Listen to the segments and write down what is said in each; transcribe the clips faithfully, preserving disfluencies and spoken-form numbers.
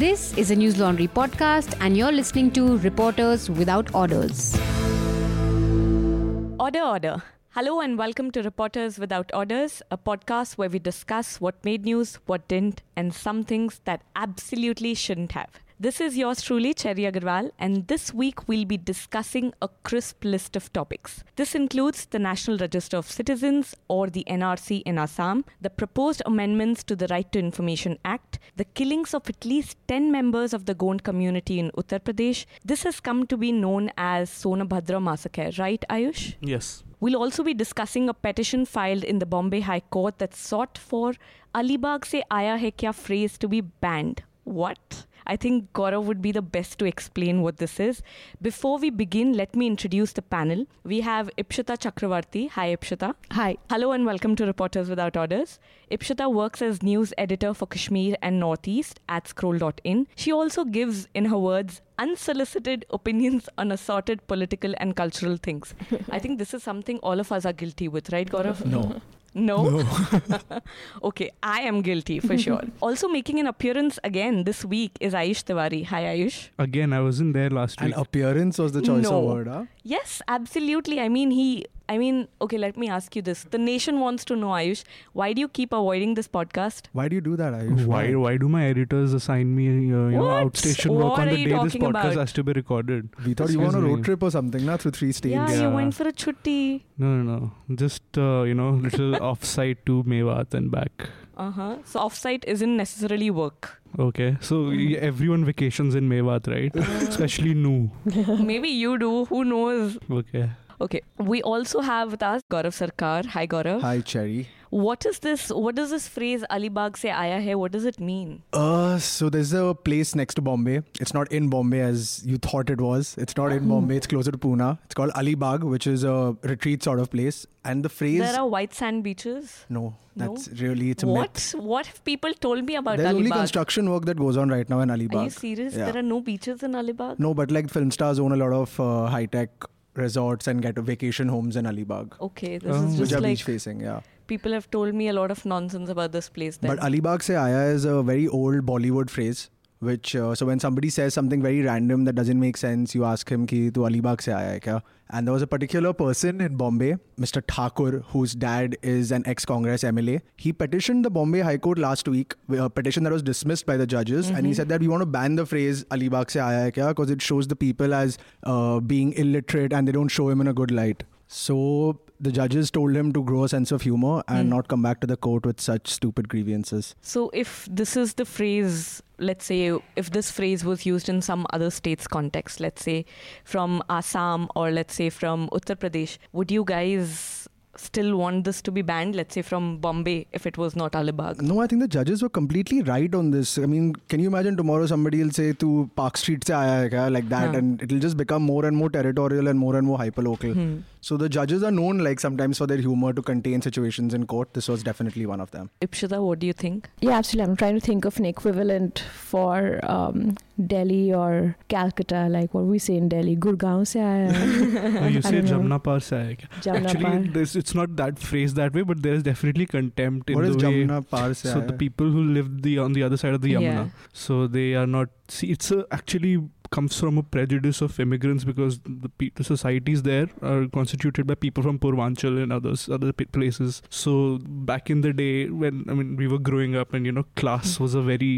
This is a News Laundry podcast and you're listening to Reporters Without Orders. Order, order. Hello and welcome to Reporters Without Orders, a podcast where we discuss what made news, what didn't, and some things that absolutely shouldn't have. This is yours truly, Cherry Agarwal, and this week we'll be discussing a crisp list of topics. This includes the National Register of Citizens, or the N R C in Assam, the proposed amendments to the Right to Information Act, the killings of at least ten members of the Gond community in Uttar Pradesh. This has come to be known as Sonbhadra massacre, right, Ayush? Yes. We'll also be discussing a petition filed in the Bombay High Court that sought for Alibag se aaya hai kya phrase to be banned. What? I think Gaurav would be the best to explain what this is. Before we begin, let me introduce the panel. We have Ipshita Chakravarti. Hi, Ipshita. Hi. Hello and welcome to Reporters Without Orders. Ipshita works as news editor for Kashmir and Northeast at scroll dot in. She also gives, in her words, unsolicited opinions on assorted political and cultural things. I think this is something all of us are guilty with, right, Gaurav? No. No? no. Okay, I am guilty for sure. Also making an appearance again this week is Ayush Tiwari. Hi, Ayush. Again, I wasn't there last week. An appearance was the choice no. of word, huh? Yes, absolutely. I mean, he... I mean, okay, let me ask you this. The nation wants to know, Ayush, why do you keep avoiding this podcast? Why do you do that, Ayush? Why Why do my editors assign me uh, you know, outstation what work on the day this podcast about? Has to be recorded? We thought Excuse you were on a road me. trip or something, na? Through three states. Yeah, yeah, you went for a chutti. No, no, no. Just, uh, you know, little off-site to Mewat and back. Uh-huh. So, off-site isn't necessarily work. Okay, so mm. everyone vacations in Mewat, right? Especially Nu. Maybe you do. Who knows? Okay. Okay, we also have with us Gaurav Sarkar. Hi, Gaurav. Hi, Cherry. What is this? What does this phrase Alibag se aaya hai? What does it mean? Uh, so there's a place next to Bombay. It's not in Bombay as you thought it was. It's not in Bombay. It's closer to Pune. It's called Alibag, which is a retreat sort of place. And the phrase... There are white sand beaches? No, that's no? really, it's a what? myth. What have people told me about There's Alibag? There's only construction work that goes on right now in Alibag. Are you serious? Yeah. There are no beaches in Alibag? No, but like film stars own a lot of uh, high-tech resorts and get vacation homes in Alibag. Okay, this oh. is just Which like beach facing, yeah. People have told me a lot of nonsense about this place then. But Alibag se aaya is a very old Bollywood phrase, which uh, so when somebody says something very random that doesn't make sense, you ask him ki tu Alibag se aaya hai kya? And there was a particular person in Bombay, Mister Thakur, whose dad is an ex-Congress M L A. He petitioned the Bombay High Court last week, a petition that was dismissed by the judges. Mm-hmm. And he said that we want to ban the phrase Alibag se aaya hai kya because it shows the people as uh, being illiterate and they don't show him in a good light. So the judges told him to grow a sense of humor and mm. not come back to the court with such stupid grievances. So if this is the phrase, let's say, if this phrase was used in some other state's context, let's say from Assam or let's say from Uttar Pradesh, would you guys still want this to be banned, let's say from Bombay, if it was not Alibag? No, I think the judges were completely right on this. I mean, can you imagine tomorrow somebody will say, tu Park Street se aaya hai kya? Like that, yeah. And it'll just become more and more territorial and more and more hyperlocal. Hmm. So the judges are known like sometimes for their humor to contain situations in court. This was definitely one of them. Ipshita, what do you think? Yeah, absolutely. I'm trying to think of an equivalent for um, Delhi or Calcutta, like what we say in Delhi, Gurgaon se aaya hai. No, you say Jamuna Paar se aaya hai kya? Actually, it's not that phrase that way, but there is definitely contempt in what the is way. Jamuna Paar se aaya hai? So the people who live the on the other side of the Yamuna, yeah. so they are not. See, it's a, actually. comes from a prejudice of immigrants because the, pe- the societies there are constituted by people from Purvanchal and others, other p- places. So back in the day when, I mean, we were growing up and, you know, class was a very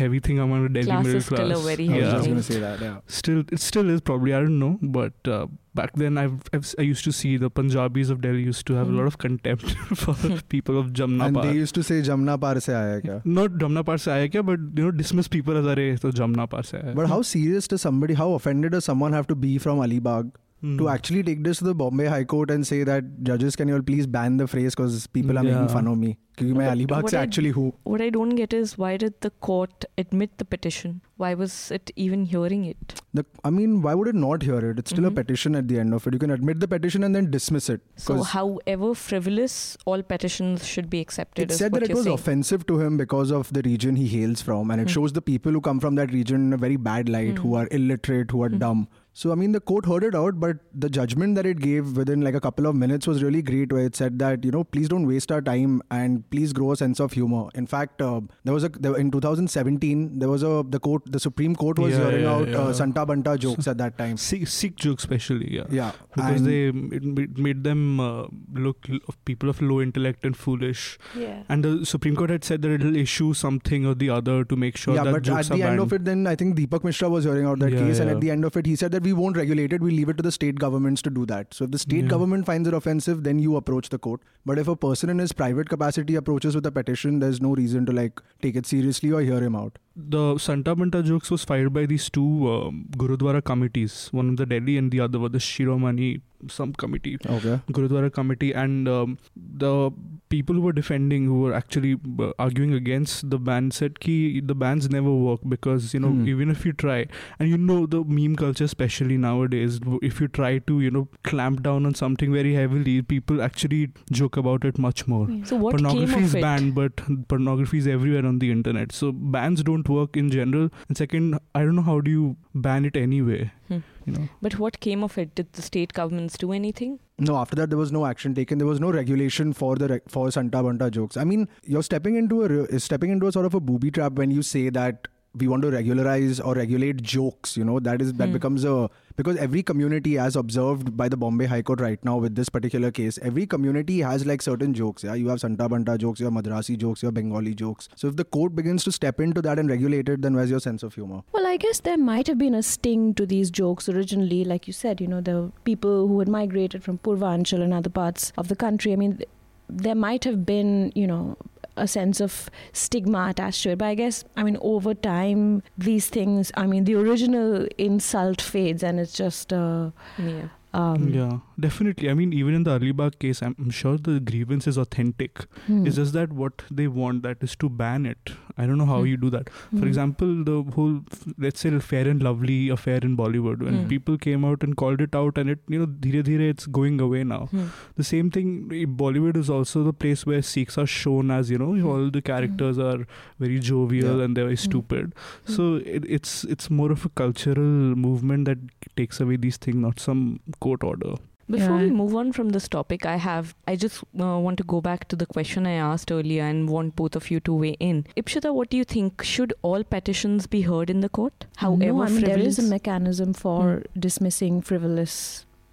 heavy thing among the Delhi class middle class. Class is still a very heavy yeah. thing. I was going to say that, yeah. Still, it still is probably, I don't know, but... Uh, Back then, I've, I've, I used to see the Punjabis of Delhi used to have mm. a lot of contempt for people of Jamuna and Paar. And they used to say, Jamuna Paar se aaya kya? Not Jamuna Paar se aaya kya, but, you know, dismiss people as, are so Jamuna Paar se aaya. But how serious does somebody, how offended does someone have to be from Alibag mm. to actually take this to the Bombay High Court and say that, judges, can you all please ban the phrase because people are yeah. making fun of me? Because I Alibag se actually who? What I don't get is, why did the court admit the petition? Why was it even hearing it? The, I mean, why would it not hear it? It's still mm-hmm. a petition at the end of it. You can admit the petition and then dismiss it. So however frivolous, all petitions should be accepted. It said that it was saying. offensive to him because of the region he hails from. And mm-hmm. it shows the people who come from that region in a very bad light, mm-hmm. who are illiterate, who are mm-hmm. dumb. So, I mean, the court heard it out, but the judgment that it gave within like a couple of minutes was really great, where it said that, you know, please don't waste our time and please grow a sense of humor. In fact, uh, there was a there, in two thousand seventeen, there was a the court, the Supreme Court was yeah, hearing yeah, out yeah. Uh, Santa Banta jokes at that time. Sikh, Sikh jokes especially, yeah. Yeah. Because and they it made them uh, look of people of low intellect and foolish. Yeah. And the Supreme Court had said that it'll issue something or the other to make sure yeah, that jokes are banned. Yeah, but at the end of it, then I think Deepak Mishra was hearing out that yeah, case yeah. and at the end of it, he said that we won't regulate it, we leave it to the state governments to do that. So if the state yeah. government finds it offensive, then you approach the court. But if a person in his private capacity approaches with a petition, there's no reason to like take it seriously or hear him out. The Santa Banta jokes was fired by these two um, Gurudwara committees, one of the Delhi and the other was the Shiromani some committee, okay. Gurudwara committee, and um, the people who were defending, who were actually uh, arguing against the ban, said ki the bans never work because you know mm. even if you try, and you know the meme culture especially nowadays, if you try to you know clamp down on something very heavily, people actually joke about it much more. Mm. So what pornography came of it? Is banned, but pornography is everywhere on the internet. So bans don't work in general. And second, I don't know how do you ban it anyway. Hmm. You know. But what came of it? Did the state governments do anything? No, after that there was no action taken. There was no regulation for the rec- for Santa Banta jokes. I mean, you're stepping into a re- stepping into a sort of a booby trap when you say that we want to regularize or regulate jokes. You know, that is that hmm. becomes a because every community, as observed by the Bombay High Court right now with this particular case, every community has like certain jokes. Yeah, you have Santa Banta jokes, you have Madrasi jokes, you have Bengali jokes. So if the court begins to step into that and regulate it, then where's your sense of humor? Well, I guess there might have been a sting to these jokes originally, like you said. You know, the people who had migrated from Purvanchal and other parts of the country. I mean, th- there might have been, you know, a sense of stigma attached to it. But I guess, I mean, over time, these things, I mean, the original insult fades and it's just... Uh, yeah. Um, yeah, definitely. I mean, even in the Alibag case, I'm, I'm sure the grievance is authentic. Hmm. It's just that what they want, that is to ban it. I don't know how hmm. you do that. Hmm. For example, the whole, let's say, Fair and Lovely affair in Bollywood, when hmm. people came out and called it out and it, you know, dheere dheere, it's going away now. Hmm. The same thing, Bollywood is also the place where Sikhs are shown as, you know, all the characters hmm. are very jovial yeah. and they're very hmm. stupid. Hmm. So it, it's, it's more of a cultural movement that takes away these things, not some... court order. Before yeah. we move on from this topic, I have I just uh, want to go back to the question I asked earlier and want both of you to weigh in. Ipshita, what do you think? Should all petitions be heard in the court? However, no, I mean, there is a mechanism for hmm. dismissing frivolous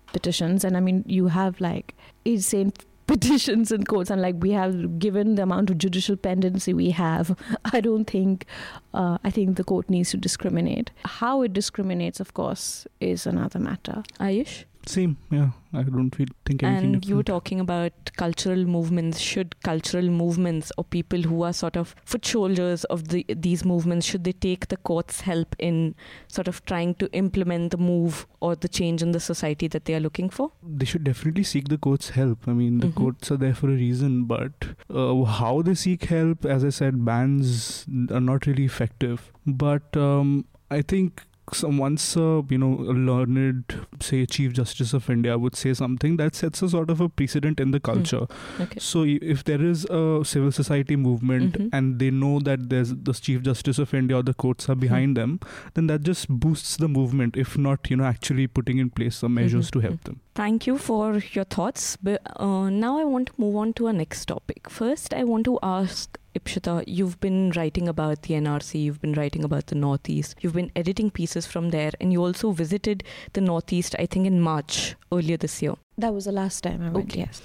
petitions, and I mean, you have like insane petitions in courts, and like we have, given the amount of judicial pendency we have, I don't think uh, I think the court needs to discriminate. How it discriminates, of course, is another matter. Ayush? Same, yeah. I don't think anything And different. You were talking about cultural movements. Should cultural movements or people who are sort of foot soldiers of the, these movements, should they take the court's help in sort of trying to implement the move or the change in the society that they are looking for? They should definitely seek the court's help. I mean, the mm-hmm. courts are there for a reason, but uh, how they seek help, as I said, bans are not really effective. But um, I think Some once uh, you know, a learned, say, Chief Justice of India would say something that sets a sort of a precedent in the culture. Mm. Okay. So if there is a civil society movement mm-hmm. and they know that there's the Chief Justice of India or the courts are behind mm. them, then that just boosts the movement, if not, you know, actually putting in place some measures mm-hmm. to help mm-hmm. them. Thank you for your thoughts. But, uh, now I want to move on to our next topic. First, I want to ask Ipshita, you've been writing about the N R C, you've been writing about the Northeast, you've been editing pieces from there, and you also visited the Northeast, I think in March earlier this year. That was the last time I went, okay. yes.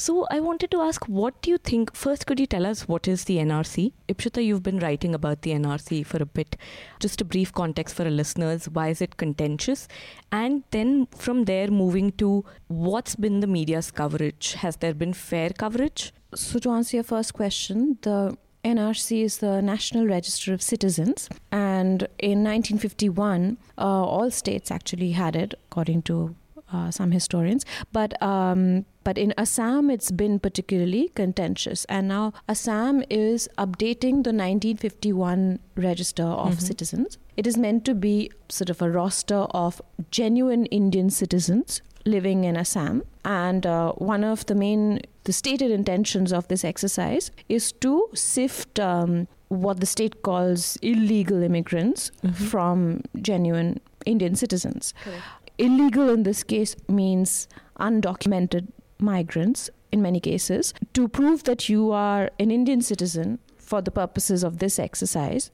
So I wanted to ask, what do you think, first could you tell us what is the N R C? Ipshita, you've been writing about the N R C for a bit. Just a brief context for our listeners, why is it contentious? And then from there moving to what's been the media's coverage? Has there been fair coverage? So to answer your first question, the N R C is the National Register of Citizens, and in nineteen fifty-one, uh, all states actually had it, according to Uh, some historians, but um, but in Assam it's been particularly contentious, and now Assam is updating the nineteen fifty-one register of mm-hmm. citizens. It is meant to be sort of a roster of genuine Indian citizens living in Assam, and uh, one of the main the stated intentions of this exercise is to sift um, what the state calls illegal immigrants mm-hmm. from genuine Indian citizens. Correct. Illegal in this case means undocumented migrants, in many cases. To prove that you are an Indian citizen for the purposes of this exercise,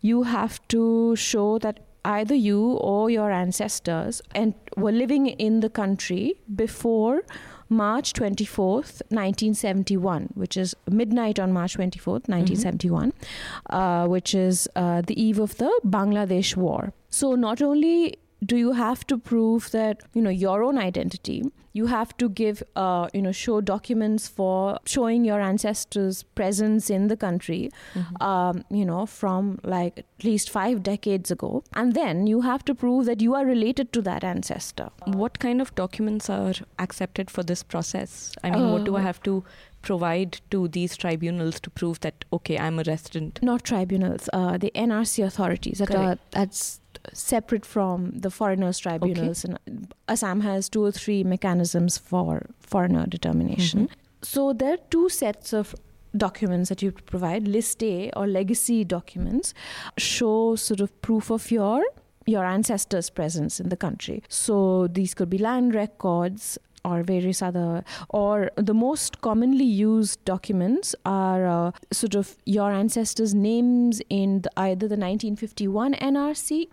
you have to show that either you or your ancestors and were living in the country before March twenty-fourth, nineteen seventy-one, which is midnight on March twenty-fourth, nineteen seventy-one, mm-hmm. uh, which is uh, the eve of the Bangladesh War. So not only do you have to prove that, you know, your own identity, you have to give, uh, you know, show documents for showing your ancestors' presence in the country, mm-hmm. um, you know, from like at least five decades ago. And then you have to prove that you are related to that ancestor. What kind of documents are accepted for this process? I mean, uh, what do I have to provide to these tribunals to prove that, okay, I'm a resident? Not tribunals, uh, the N R C authorities. That are, that's separate from the foreigners' tribunals. Okay. And Assam has two or three mechanisms for foreigner determination. Mm-hmm. So there are two sets of documents that you provide. List A or legacy documents show sort of proof of your, your ancestors' presence in the country. So these could be land records, or various other, or the most commonly used documents are uh, sort of your ancestors' names in the, either the nineteen fifty-one N R C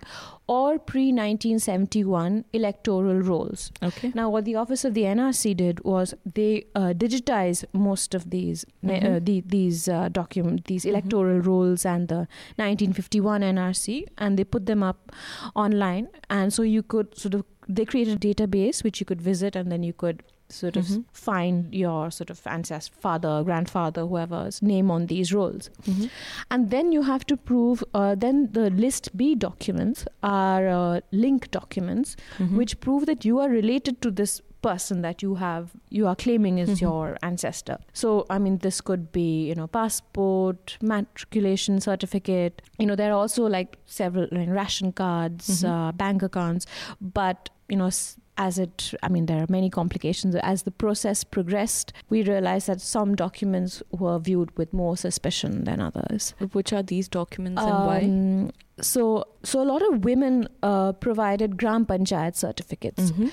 or pre-nineteen seventy-one electoral rolls. Okay. Now, what the Office of the N R C did was they uh, digitized most of these mm-hmm. uh, the, these uh, document, these mm-hmm. electoral rolls and the nineteen fifty-one N R C, and they put them up online, and so you could sort of they created a database which you could visit, and then you could sort of mm-hmm. find your sort of ancestor, father, grandfather, whoever's name on these rolls. Mm-hmm. And then you have to prove, uh, then the List B documents are uh, link documents, mm-hmm. which prove that you are related to this person that you have, you are claiming is mm-hmm. your ancestor. So, I mean, this could be, you know, passport, matriculation certificate. You know, there are also like several I mean, ration cards, mm-hmm. uh, bank accounts, but, you know, as it, I mean, there are many complications. As the process progressed, we realized that some documents were viewed with more suspicion than others. Which are these documents um, and why? So, so a lot of women uh, provided Gram Panchayat certificates, mm-hmm.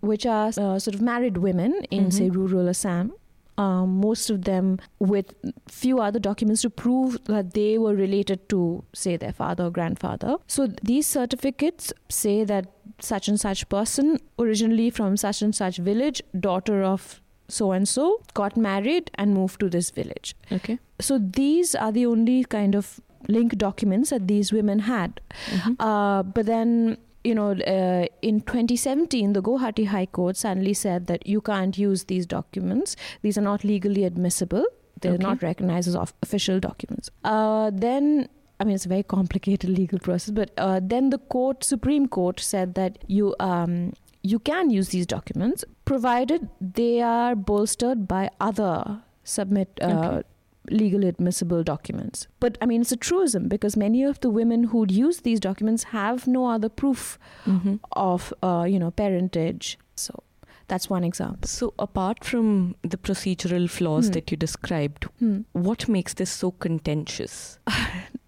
which are uh, sort of married women in, mm-hmm. say, rural Assam. Um, most of them with few other documents to prove that they were related to, say, their father or grandfather. So these certificates say that such and such person, originally from such and such village, daughter of so and so, got married and moved to this village. Okay. So these are the only kind of link documents that these women had. Mm-hmm. Uh, but then, you know, uh, in twenty seventeen, the Guwahati High Court suddenly said that you can't use these documents. These are not legally admissible. They're okay. not recognized as of official documents. Uh, then, I mean, it's a very complicated legal process, but uh, then the court, Supreme Court said that you um, you can use these documents, provided they are bolstered by other submit uh, okay. legally admissible documents. But I mean, it's a truism because many of the women who'd use these documents have no other proof mm-hmm. of, uh, you know, parentage. So that's one example. So apart from the procedural flaws hmm. that you described, hmm. what makes this so contentious?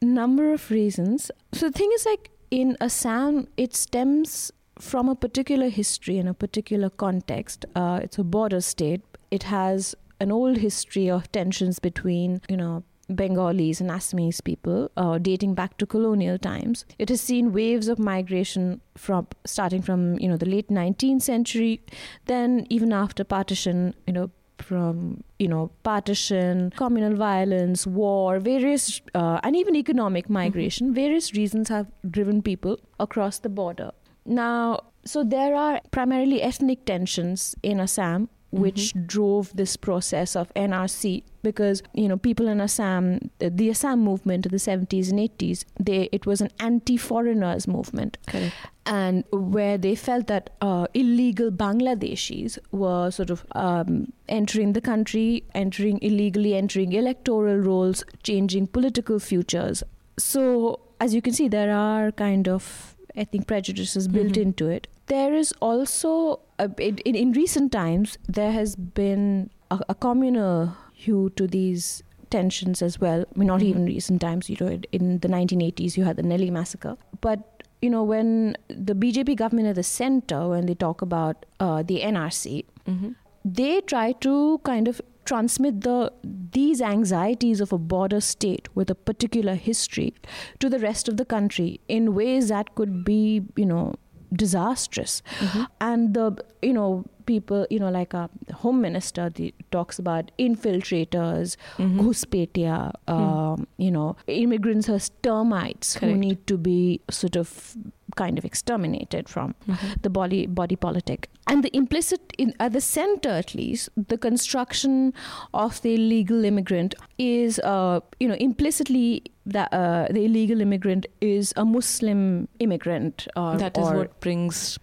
Number of reasons. So the thing is, like in Assam, it stems from a particular history and a particular context. Uh, it's a border state. It has an old history of tensions between, you know, Bengalis and Assamese people uh, dating back to colonial times. It has seen waves of migration from starting from, you know, the late nineteenth century, then even after partition, you know, from, you know, partition, communal violence, war, various, uh, and even economic migration, mm-hmm. various reasons have driven people across the border. Now, so there are primarily ethnic tensions in Assam, which mm-hmm. drove this process of N R C because, you know, people in Assam, the Assam movement of the seventies and eighties, they it was an anti-foreigners movement. Correct. And where they felt that uh, illegal Bangladeshis were sort of um, entering the country, entering illegally, entering electoral roles, changing political futures. So, as you can see, there are kind of ethnic prejudices built mm-hmm. into it. There is also, a, in, in recent times, there has been a, a communal hue to these tensions as well. I mean, not mm-hmm. even recent times, you know, in the nineteen eighties, you had the Nelly massacre. But you know, when the B J P government at the center, when they talk about uh, the N R C, mm-hmm. they try to kind of transmit the these anxieties of a border state with a particular history to the rest of the country in ways that could be, you know, disastrous. Mm-hmm. And the, you know, people, you know, like our home minister the, talks about infiltrators, mm-hmm. ghuspetia, um, mm. you know, immigrants as termites Correct. Who need to be sort of kind of exterminated from mm-hmm. the body body politic. And the implicit, in, at the center at least, the construction of the illegal immigrant is, uh, you know, implicitly that uh, the illegal immigrant is a Muslim immigrant. Or, that is or what brings...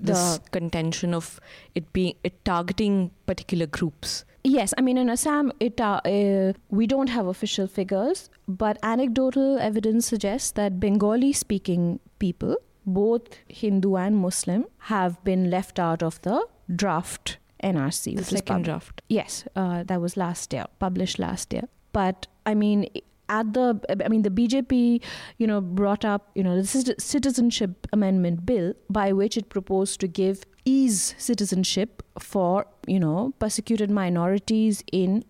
this contention of it being it targeting particular groups. Yes, I mean in Assam, it uh, uh, we don't have official figures, but anecdotal evidence suggests that Bengali-speaking people, both Hindu and Muslim, have been left out of the draft N R C. The second draft. Yes, uh, that was last year, published last year. But I mean. At the, I mean, the B J P, you know, brought up, you know, the Citizenship Amendment Bill by which it proposed to give ease citizenship for, you know, persecuted minorities in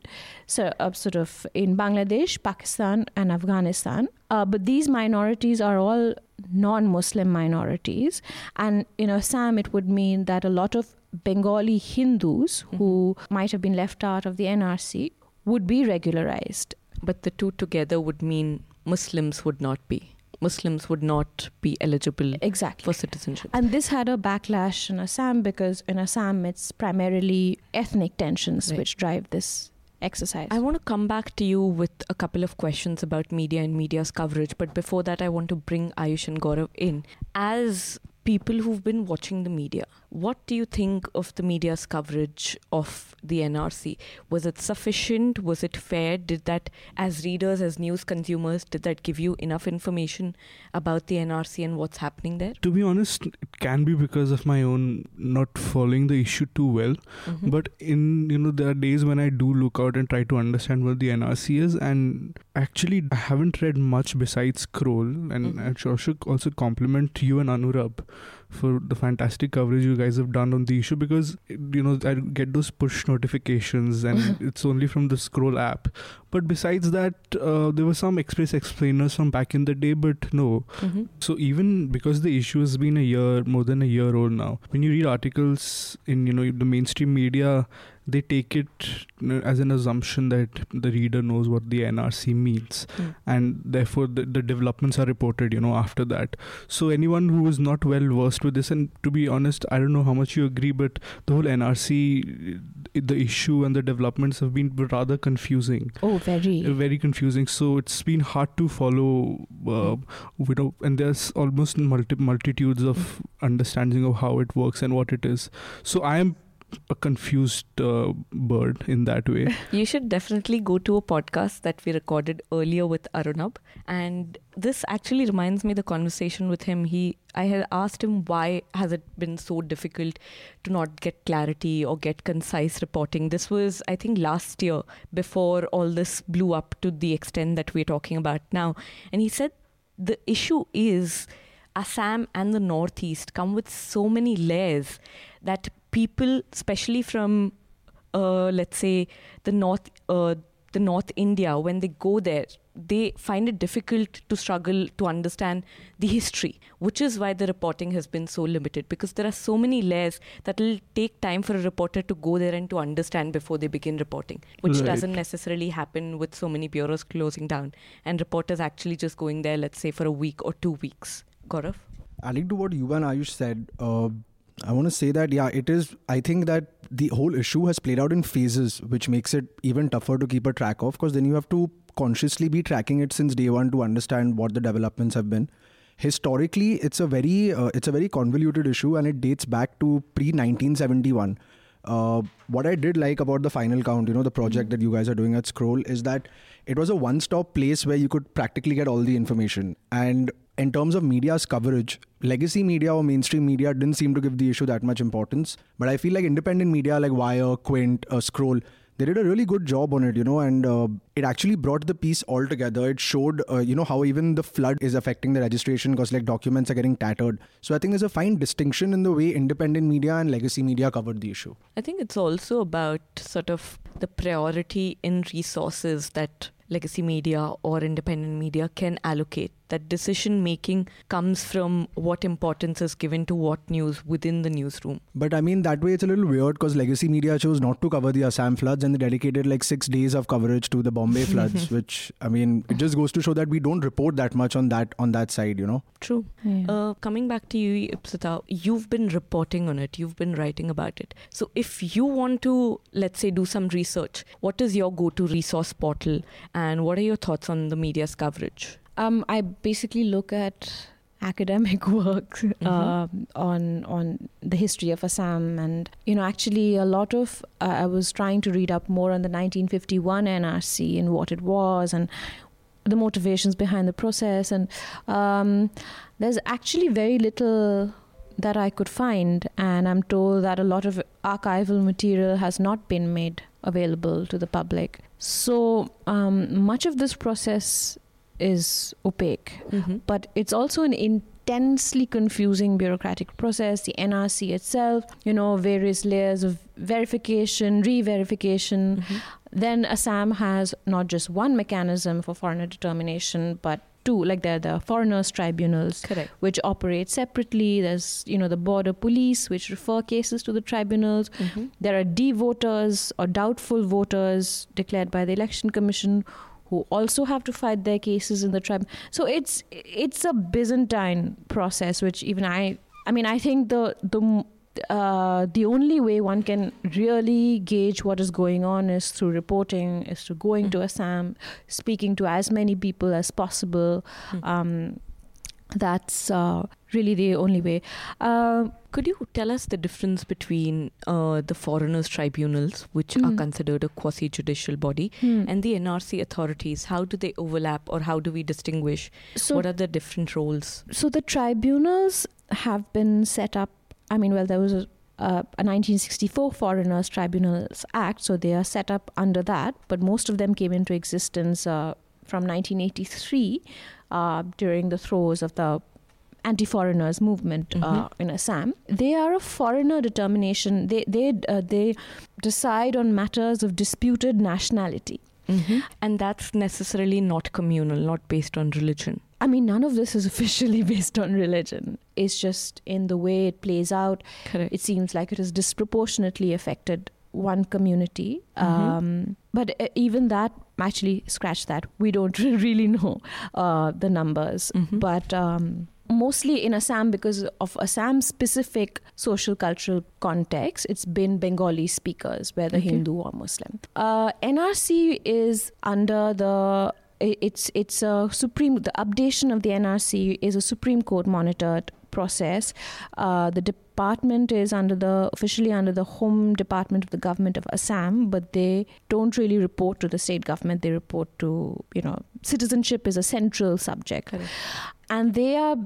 so, uh, sort of in Bangladesh, Pakistan and Afghanistan. Uh, but these minorities are all non-Muslim minorities. And in Assam, it would mean that a lot of Bengali Hindus mm-hmm. who might have been left out of the N R C would be regularized. But the two together would mean Muslims would not be. Muslims would not be eligible exactly. for citizenship. And this had a backlash in Assam because in Assam it's primarily ethnic tensions right. which drive this exercise. I want to come back to you with a couple of questions about media and media's coverage. But before that, I want to bring Ayush and Gaurav in. As people who've been watching the media, what do you think of the media's coverage of the N R C? Was it sufficient? Was it fair? Did that, as readers, as news consumers, did that give you enough information about the N R C and what's happening there? To be honest, it can be because of my own not following the issue too well. Mm-hmm. But in, you know, there are days when I do look out and try to understand what the N R C is, and actually I haven't read much besides Scroll, and mm-hmm. I should also compliment you and Anurab for the fantastic coverage you guys have done on the issue, because, you know, I get those push notifications and it's only from the Scroll app. But besides that, uh, there were some express explainers from back in the day, but no. Mm-hmm. So even because the issue has been a year, more than a year old now, when you read articles in, you know, the mainstream media, they take it as an assumption that the reader knows what the N R C means. Mm. And therefore, the, the developments are reported, you know, after that. So anyone who is not well versed with this, and to be honest, I don't know how much you agree, but the whole N R C, the issue and the developments have been rather confusing. Oh, very. Very confusing. So it's been hard to follow, uh, mm. you know, and there's almost multi- multitudes of mm. understanding of how it works and what it is. So I am a confused uh, bird in that way. You should definitely go to a podcast that we recorded earlier with Arunab, and this actually reminds me of the conversation with him. He, I had asked him why has it been so difficult to not get clarity or get concise reporting. This was, I think, last year before all this blew up to the extent that we're talking about now. And he said the issue is Assam and the Northeast come with so many layers that people, especially from, uh, let's say, the North, uh, the North India, when they go there, they find it difficult to struggle to understand the history, which is why the reporting has been so limited, because there are so many layers that will take time for a reporter to go there and to understand before they begin reporting, which right. doesn't necessarily happen with so many bureaus closing down and reporters actually just going there, let's say, for a week or two weeks. Gaurav? Adding to what you and Ayush said, uh, I want to say that, yeah, it is, I think that the whole issue has played out in phases, which makes it even tougher to keep a track of, because then you have to consciously be tracking it since day one to understand what the developments have been. Historically, it's a very, uh, it's a very convoluted issue, and it dates back to pre-nineteen seventy-one. Uh, what I did like about the Final Count, you know, the project that you guys are doing at Scroll, is that it was a one-stop place where you could practically get all the information. And in terms of media's coverage, legacy media or mainstream media didn't seem to give the issue that much importance. But I feel like independent media like Wire, Quint, uh, Scroll, They did a really good job on it, you know, and uh, it actually brought the piece all together. It showed, uh, you know, how even the flood is affecting the registration because, like, documents are getting tattered. So I think there's a fine distinction in the way independent media and legacy media covered the issue. I think it's also about sort of the priority in resources that legacy media or independent media can allocate. That decision making comes from what importance is given to what news within the newsroom. But I mean, that way it's a little weird because legacy media chose not to cover the Assam floods and they dedicated like six days of coverage to the Bombay floods, which, I mean, it just goes to show that we don't report that much on that on that side, you know. True. Yeah. Uh, coming back to you, Ipshita, you've been reporting on it. You've been writing about it. So if you want to, let's say, do some research, what is your go-to resource portal and what are your thoughts on the media's coverage? Um, I basically look at academic works mm-hmm. uh, on on the history of Assam, and you know, actually a lot of uh, I was trying to read up more on the nineteen fifty-one N R C and what it was and the motivations behind the process. And um, there's actually very little that I could find, and I'm told that a lot of archival material has not been made available to the public. So um, much of this process is opaque, mm-hmm. but it's also an intensely confusing bureaucratic process. The N R C itself, you know, various layers of verification, re-verification. Mm-hmm. Then Assam has not just one mechanism for foreigner determination, but two. Like there are the foreigners' tribunals, correct, which operate separately. There's, you know, the border police, which refer cases to the tribunals. Mm-hmm. There are de-voters or doubtful voters declared by the Election Commission, who also have to fight their cases in the tribe. So it's it's a Byzantine process, which even I, I mean, I think the the uh, the only way one can really gauge what is going on is through reporting, is through going mm-hmm. to Assam, speaking to as many people as possible. Mm-hmm. Um, that's uh, really the only way. Uh, Could you tell us the difference between uh, the foreigners' tribunals, which mm. are considered a quasi-judicial body, mm. and the N R C authorities? How do they overlap, or how do we distinguish? So, what are the different roles? So the tribunals have been set up, I mean, well, there was a, uh, a nineteen sixty-four Foreigners' Tribunals Act, so they are set up under that, but most of them came into existence uh, from nineteen eighty-three uh, during the throes of the anti-foreigners movement mm-hmm. uh, in Assam. They are a foreigner determination. They they uh, they decide on matters of disputed nationality. Mm-hmm. And that's necessarily not communal, not based on religion. I mean, none of this is officially based on religion. It's just in the way it plays out. Correct. It seems like it has disproportionately affected one community. Mm-hmm. Um, but uh, even that, actually, scratch that. We don't really know uh, the numbers. Mm-hmm. But Um, mostly in Assam, because of Assam's specific social cultural context, it's been Bengali speakers, whether okay. Hindu or Muslim. Uh, N R C is under the it's it's a Supreme. The updation of the N R C is a Supreme Court monitored process. Uh, the department is under the officially under the Home Department of the Government of Assam, but they don't really report to the state government. They report to, you know, citizenship is a central subject. Correct. And they are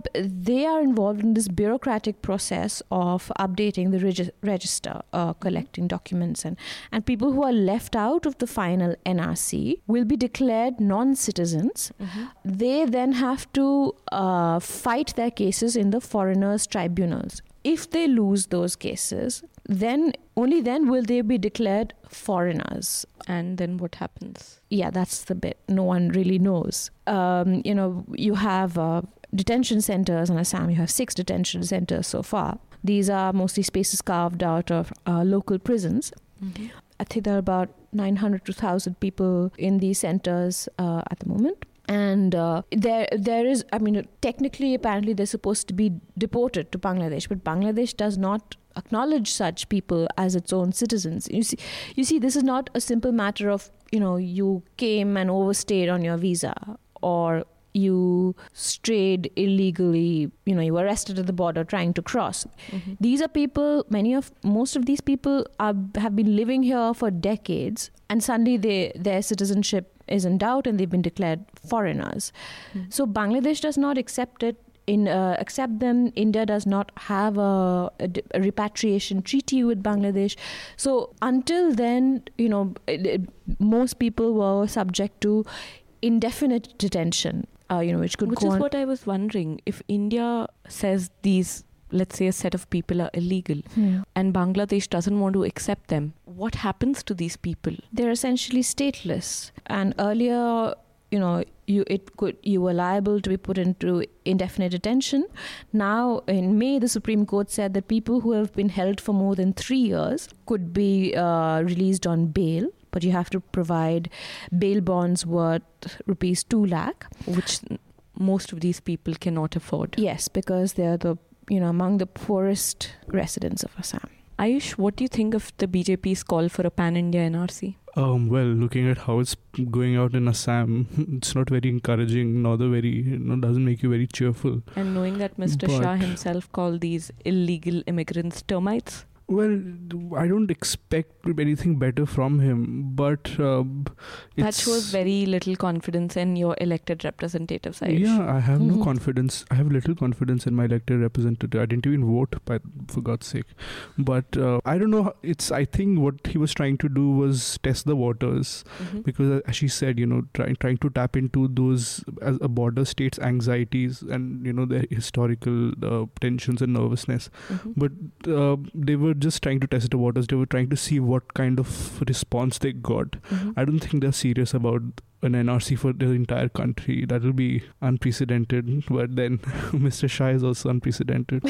they are involved in this bureaucratic process of updating the regi- register, uh, collecting documents. And, and people who are left out of the final N R C will be declared non-citizens. Mm-hmm. They then have to uh, fight their cases in the foreigners' tribunals. If they lose those cases, then only then will they be declared foreigners. And then what happens? Yeah, that's the bit. No one really knows. Um, you know, you have uh, detention centers in Assam. You have six detention centers so far. These are mostly spaces carved out of uh, local prisons. Mm-hmm. I think there are about nine hundred to one thousand people in these centers uh, at the moment. And uh, there, there is, I mean, technically, apparently, they're supposed to be deported to Bangladesh, but Bangladesh does not acknowledge such people as its own citizens. You see, you see, this is not a simple matter of, you know, you came and overstayed on your visa, or you strayed illegally, you know, you were arrested at the border trying to cross. Mm-hmm. These are people, many of, most of these people are, have been living here for decades, and suddenly they, their citizenship is in doubt and they've been declared foreigners. Mm-hmm. So Bangladesh does not accept it in uh, accept them. India does not have a, a, a repatriation treaty with Bangladesh. So until then, you know, it, it, most people were subject to indefinite detention, uh, you know, which could which go on. Which is what I was wondering. If India says these, let's say, a set of people are illegal, yeah. and Bangladesh doesn't want to accept them, what happens to these people? They're essentially stateless. And earlier, you know, you it could you were liable to be put into indefinite detention. Now, in May, the Supreme Court said that people who have been held for more than three years could be uh, released on bail, but you have to provide bail bonds worth rupees two lakh, which most of these people cannot afford. Yes, because they are the you know among the poorest residents of Assam. Ayush, what do you think of the B J P's call for a pan-India N R C? Um, well, looking at how it's going out in Assam, it's not very encouraging, nor the very, you know, doesn't make you very cheerful. And knowing that Mister But Shah himself called these illegal immigrants termites? Well, I don't expect anything better from him, but uh, it's... That shows very little confidence in your elected representatives, Ayush. Yeah, I have mm-hmm. no confidence. I have little confidence in my elected representative. I didn't even vote, by, for God's sake. But uh, I don't know. It's. I think what he was trying to do was test the waters. Mm-hmm. Because as she said, you know, trying trying to tap into those as a border state's anxieties and, you know, their historical uh, tensions and nervousness. Mm-hmm. But uh, they were just trying to test the waters. They were trying to see what kind of response they got. Mm-hmm. I don't think they're serious about an N R C for the entire country. That will be unprecedented. But then Mister Shah is also unprecedented.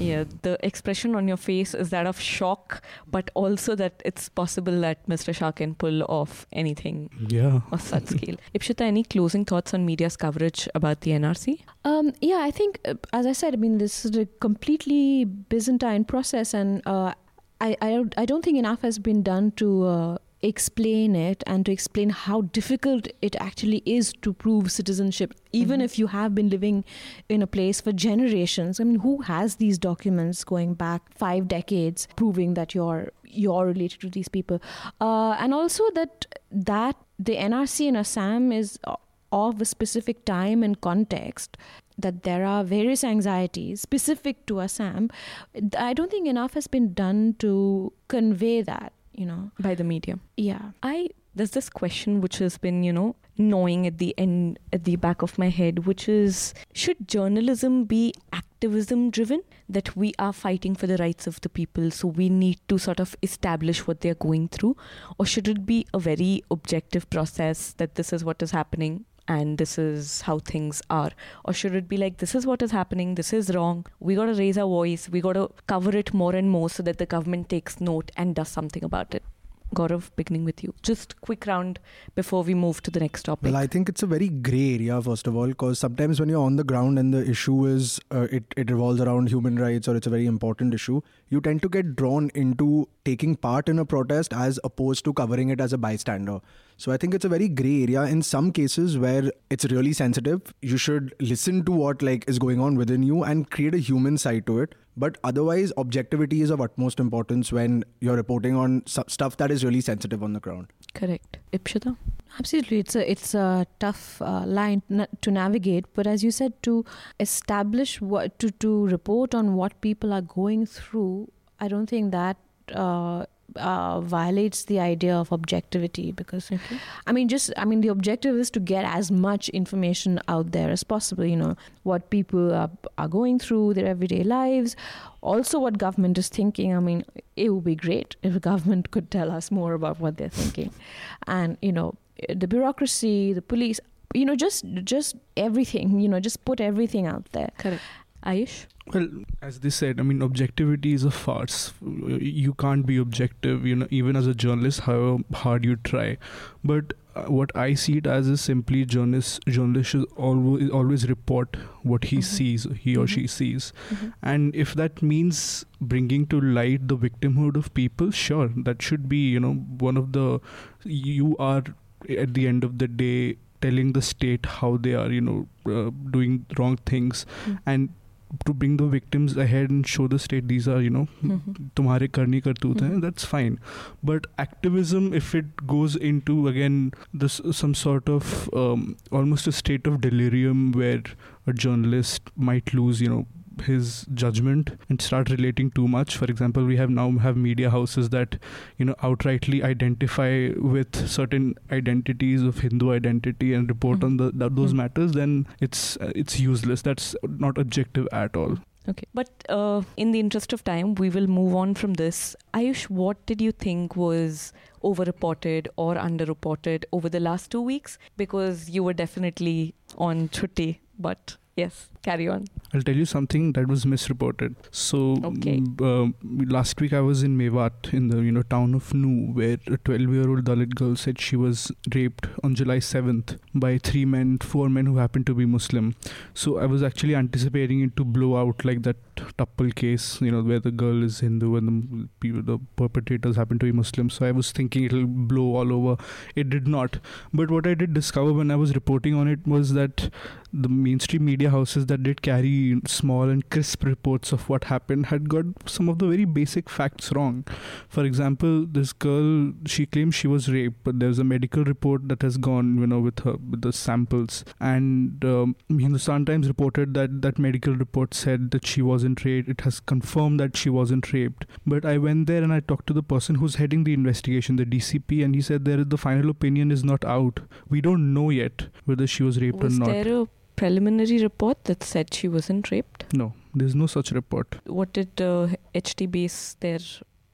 Yeah, the expression on your face is that of shock, but also that it's possible that Mister Shah can pull off anything yeah. of such scale. Ipshita, any closing thoughts on media's coverage about the N R C? Um, yeah, I think, uh, as I said, I mean, this is a completely Byzantine process, and uh, I, I, I don't think enough has been done to... Uh, explain it and to explain how difficult it actually is to prove citizenship, even mm-hmm. if you have been living in a place for generations. I mean, who has these documents going back five decades proving that you're you're related to these people? Uh, and also that that the N R C in Assam is of a specific time and context, that there are various anxieties specific to Assam. I don't think enough has been done to convey that, you know, by the media. Yeah. I there's this question which has been, you know, gnawing at the end, at the back of my head, which is, should journalism be activism driven? That we are fighting for the rights of the people, so we need to sort of establish what they're going through? Or should it be a very objective process that this is what is happening and this is how things are? Or should it be like, this is what is happening, this is wrong, we got to raise our voice, we got to cover it more and more so that the government takes note and does something about it? Gaurav, beginning with you. Just quick round before we move to the next topic. Well, I think it's a very grey area, first of all, because sometimes when you're on the ground and the issue is, uh, it, it revolves around human rights or it's a very important issue, you tend to get drawn into taking part in a protest as opposed to covering it as a bystander. So I think it's a very grey area. In some cases where it's really sensitive, you should listen to what like is going on within you and create a human side to it. But otherwise, objectivity is of utmost importance when you're reporting on su- stuff that is really sensitive on the ground. Correct. Ipshita? Absolutely. It's a, it's a tough uh, line na- to navigate. But as you said, to establish, what to, to report on what people are going through, I don't think that... Uh, Uh, violates the idea of objectivity, because okay. I mean just I mean the objective is to get as much information out there as possible, you know, what people are, are going through, their everyday lives, also what government is thinking. I mean, it would be great if the government could tell us more about what they're thinking, and you know, the bureaucracy, the police, you know, just just everything, you know, just put everything out there. Correct. Ayush? Well, as they said, I mean, objectivity is a farce. You can't be objective, you know, even as a journalist, however hard you try. But uh, what I see it as is simply journalists, journalists should always, always report what he mm-hmm. sees, he mm-hmm. or she sees. Mm-hmm. And if that means bringing to light the victimhood of people, sure, that should be, you know, one of the, you are at the end of the day telling the state how they are, you know, uh, doing wrong things. Mm-hmm. And to bring the victims ahead and show the state these are, you know, mm-hmm. tumhare karni kartoot hain, that's fine. But activism, if it goes into, again, this some sort of um, almost a state of delirium where a journalist might lose, you know, his judgment and start relating too much. For example, we have now have media houses that, you know, outrightly identify with certain identities of Hindu identity and report mm-hmm. on the, that, those mm-hmm. matters. Then it's uh, it's useless. That's not objective at all. Okay, but uh, in the interest of time, we will move on from this. Ayush, what did you think was over-reported or under-reported over the last two weeks? Because you were definitely on chutti, but... Yes, carry on. I'll tell you something that was misreported. So, okay. um, last week I was in Mewat, in the you know town of Nu, where a twelve-year-old Dalit girl said she was raped on July seventh by three men, four men who happened to be Muslim. So I was actually anticipating it to blow out like that Tuppal case, you know, where the girl is Hindu and the, the perpetrators happen to be Muslim. So I was thinking it'll blow all over. It did not. But what I did discover when I was reporting on it was that the mainstream media houses that did carry small and crisp reports of what happened had got some of the very basic facts wrong. For example, this girl, she claims she was raped, but there's a medical report that has gone, you know, with her, with the samples. And um, Hindustan Times reported that that medical report said that she wasn't raped. It has confirmed that she wasn't raped. But I went there and I talked to the person who's heading the investigation, the D C P, and he said there the final opinion is not out. We don't know yet whether she was raped was or not. There a- preliminary report that said she wasn't raped? No, there's no such report. What did uh, H T base their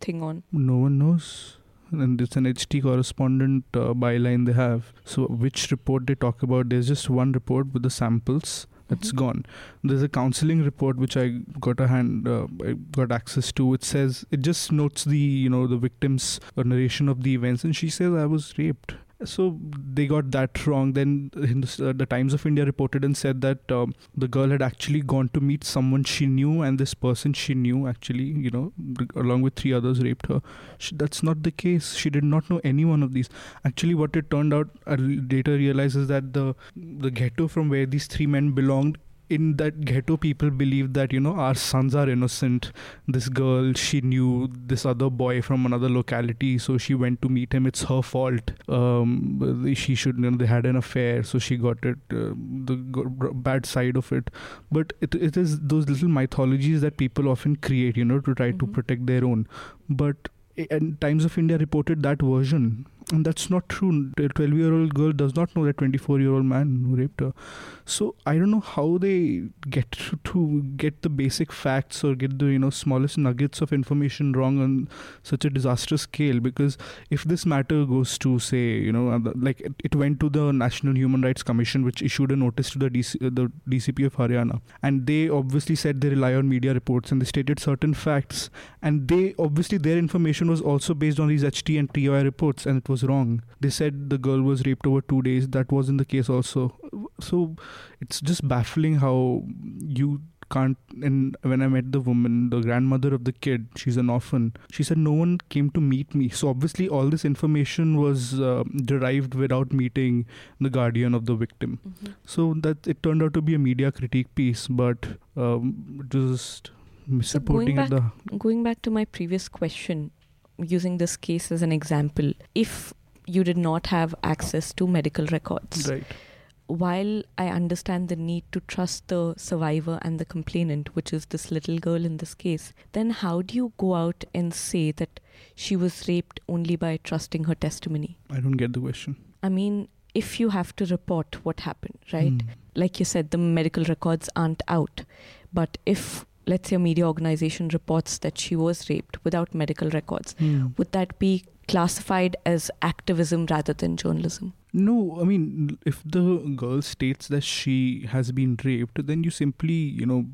thing on? No one knows. And it's an H T correspondent uh, byline they have. So which report they talk about, there's just one report with the samples. It's mm-hmm. gone. There's a counseling report which I got a hand, uh, I got access to. It says, it just notes the, you know, the victim's narration of the events. And she says, I was raped. So they got that wrong. Then uh, the Times of India reported and said that um, the girl had actually gone to meet someone she knew, and this person she knew actually, you know, r- along with three others raped her. She, that's not the case. She did not know any one of these. Actually, what it turned out, I later realized, is that the, the ghetto from where these three men belonged, in that ghetto, people believe that, you know, our sons are innocent. This girl, she knew this other boy from another locality, so she went to meet him. It's her fault. Um, she should, you know, they had an affair, so she got it, uh, the g- bad side of it. But it, it is those little mythologies that people often create, you know, to try mm-hmm. to protect their own. But and Times of India reported that version. And that's not true. A twelve-year-old girl does not know that twenty-four-year-old man who raped her. So I don't know how they get to get the basic facts or get the, you know, smallest nuggets of information wrong on such a disastrous scale. Because if this matter goes to, say, you know, like it went to the National Human Rights Commission, which issued a notice to the D C, the D C P of Haryana, and they obviously said they rely on media reports and they stated certain facts, and they obviously their information was also based on these H T and T O I reports, and it was wrong. They said the girl was raped over two days. That wasn't the case also. So it's just baffling how you can't. And when I met the woman, the grandmother of the kid, she's an orphan, she said no one came to meet me. So obviously all this information was uh, derived without meeting the guardian of the victim. Mm-hmm. So that it turned out to be a media critique piece, but um, just misreporting. So going, back, the going back to my previous question, using this case as an example, if you did not have access to medical records, right. While I understand the need to trust the survivor and the complainant, which is this little girl in this case, then how do you go out and say that she was raped only by trusting her testimony? I don't get the question. I mean, if you have to report what happened, right? Mm. Like you said, the medical records aren't out. But if let's say a media organization reports that she was raped without medical records, mm. would that be classified as activism rather than journalism? No, I mean, if the girl states that she has been raped, then you simply, you know,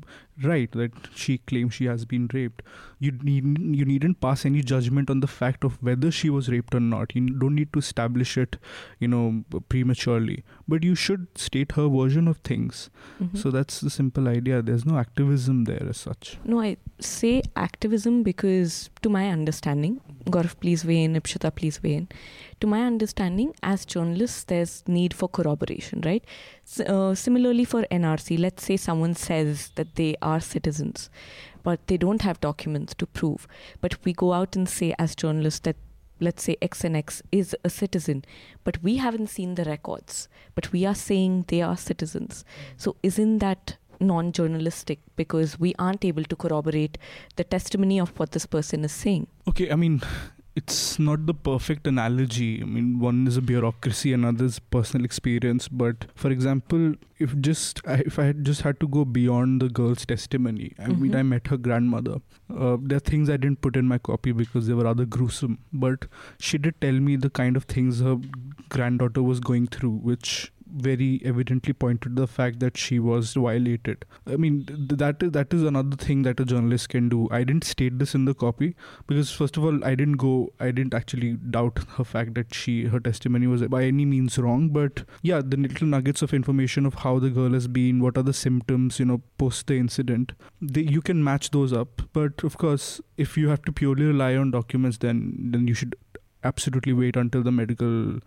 write that she claims she has been raped. You need you needn't pass any judgment on the fact of whether she was raped or not. You don't need to establish it, you know, prematurely. But you should state her version of things. Mm-hmm. So that's the simple idea. There's no activism there as such. No, I say activism because, to my understanding, Gaurav, please weigh in, Ipshita, please weigh in. To my understanding, as journalists, there's need for corroboration, right? S- uh, similarly for N R C, let's say someone says that they are citizens, but they don't have documents to prove. But we go out and say as journalists that, let's say X and X is a citizen, but we haven't seen the records, but we are saying they are citizens. So isn't that non-journalistic because we aren't able to corroborate the testimony of what this person is saying? Okay, I mean, it's not the perfect analogy. I mean, one is a bureaucracy, another is personal experience. But for example, if just if I had just had to go beyond the girl's testimony, I mm-hmm. mean, I met her grandmother. Uh, there are things I didn't put in my copy because they were rather gruesome. But she did tell me the kind of things her granddaughter was going through, which very evidently pointed to the fact that she was violated. I mean, th- that is that is another thing that a journalist can do. I didn't state this in the copy because, first of all, I didn't go, I didn't actually doubt her fact that she her testimony was by any means wrong. But yeah, the little nuggets of information of how the girl has been, what are the symptoms, you know, post the incident, they, you can match those up. But of course, if you have to purely rely on documents, then then you should absolutely wait until the medical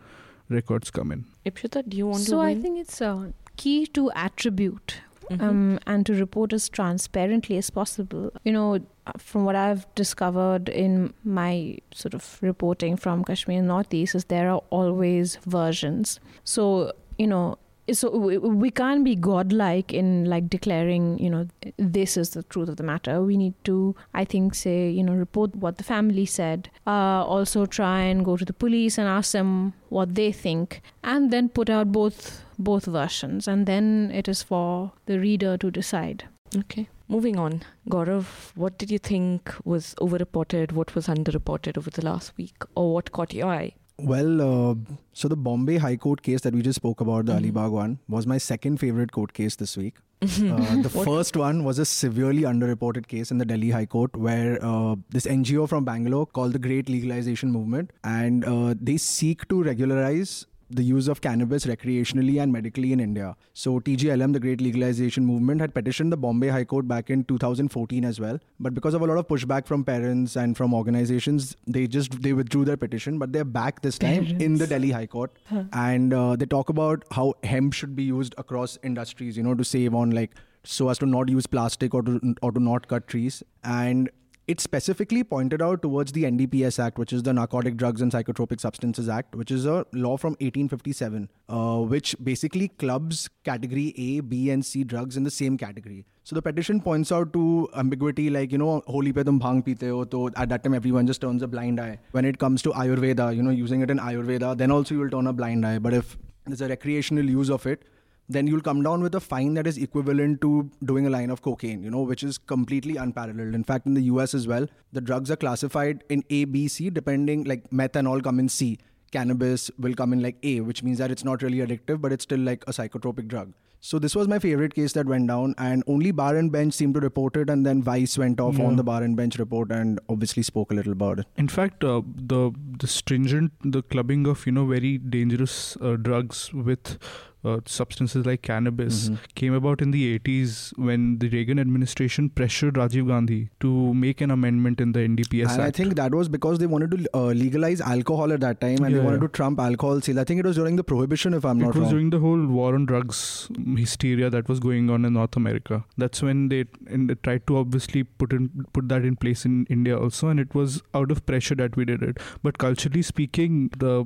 records come in. Ipshita, do you want so to So I think it's uh, key to attribute mm-hmm. um, and to report as transparently as possible. You know, from what I've discovered in my sort of reporting from Kashmir and Northeast is there are always versions. So, you know, so we, we can't be godlike in like declaring, you know, this is the truth of the matter. We need to, I think, say, you know, report what the family said. Uh, also try and go to the police and ask them what they think, and then put out both both versions, and then it is for the reader to decide. Okay. Moving on, Gaurav, what did you think was overreported, what was underreported over the last week, or what caught your eye? Well, uh, so the Bombay High Court case that we just spoke about, the mm-hmm. Alibag one, was my second favorite court case this week. Uh, the first one was a severely underreported case in the Delhi High Court where uh, this N G O from Bangalore called the Great Legalization Movement, and uh, they seek to regularize the use of cannabis recreationally and medically in India. So T G L M, the Great Legalization Movement, had petitioned the Bombay High Court back in two thousand fourteen as well. But because of a lot of pushback from parents and from organizations, they just they withdrew their petition. But they're back this time parents. in the Delhi High Court. Huh. And uh, they talk about how hemp should be used across industries, you know, to save on like, so as to not use plastic or to, or to not cut trees. And it specifically pointed out towards the N D P S Act, which is the Narcotic Drugs and Psychotropic Substances Act, which is a law from eighteen fifty-seven, uh, which basically clubs category A, B and C drugs in the same category. So the petition points out to ambiguity like, you know, Holi pe tum bhang peete ho, so at that time everyone just turns a blind eye. When it comes to Ayurveda, you know, using it in Ayurveda, then also you will turn a blind eye. But if there's a recreational use of it, then you'll come down with a fine that is equivalent to doing a line of cocaine, you know, which is completely unparalleled. In fact, in the U S as well, the drugs are classified in A, B, C, depending, like meth and all come in C. Cannabis will come in like A, which means that it's not really addictive, but it's still like a psychotropic drug. So this was my favorite case that went down, and only Bar and Bench seemed to report it, and then Vice went off yeah. on the Bar and Bench report and obviously spoke a little about it. In fact, uh, the the stringent, the clubbing of, you know, very dangerous uh, drugs with uh, substances like cannabis mm-hmm. came about in the eighties when the Reagan administration pressured Rajiv Gandhi to make an amendment in the N D P S Act. And I think that was because they wanted to uh, legalize alcohol at that time, and yeah. they wanted to trump alcohol sales. I think it was during the prohibition, if I'm not wrong. It was during the whole war on drugs hysteria that was going on in North America. That's when they, and they tried to obviously put in put that in place in India also, and it was out of pressure that we did it. But culturally speaking, the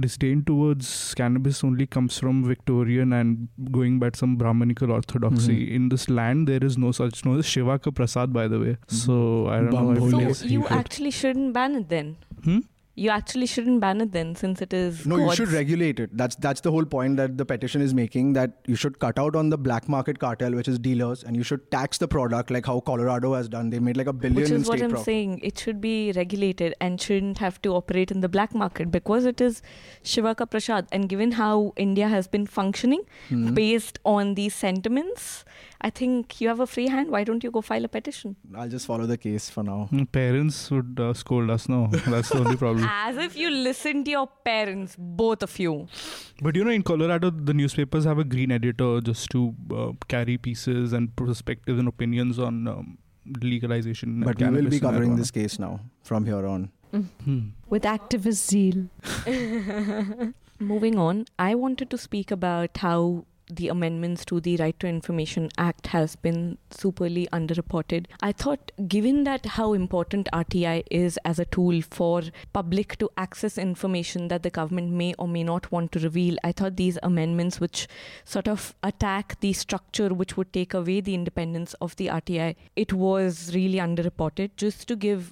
disdain towards cannabis only comes from Victorian and going back some Brahmanical orthodoxy. Mm-hmm. In this land, there is no such no Shiva ka prasad, by the way. Mm-hmm. So I don't Bamboli. know. So you actually shouldn't ban it then. Hmm? You actually shouldn't ban it then, since it is... No, God's. You should regulate it. That's that's the whole point that the petition is making, that you should cut out on the black market cartel, which is dealers, and you should tax the product like how Colorado has done. They made like a billion in state profit. Which is what I'm saying. It should be regulated and shouldn't have to operate in the black market because it is Shiva ka prasad. And given how India has been functioning mm-hmm. based on these sentiments, I think you have a free hand. Why don't you go file a petition? I'll just follow the case for now. Mm, parents would uh, scold us now. That's the only problem. As if you listen to your parents, both of you. But you know, in Colorado, the newspapers have a green editor just to uh, carry pieces and perspectives and opinions on um, legalization. But we will be covering this case now from here on. Mm-hmm. With activist zeal. Moving on, I wanted to speak about how the amendments to the Right to Information Act has been superly underreported. I thought, given that how important R T I is as a tool for public to access information that the government may or may not want to reveal, I thought these amendments which sort of attack the structure which would take away the independence of the R T I, it was really underreported. Just to give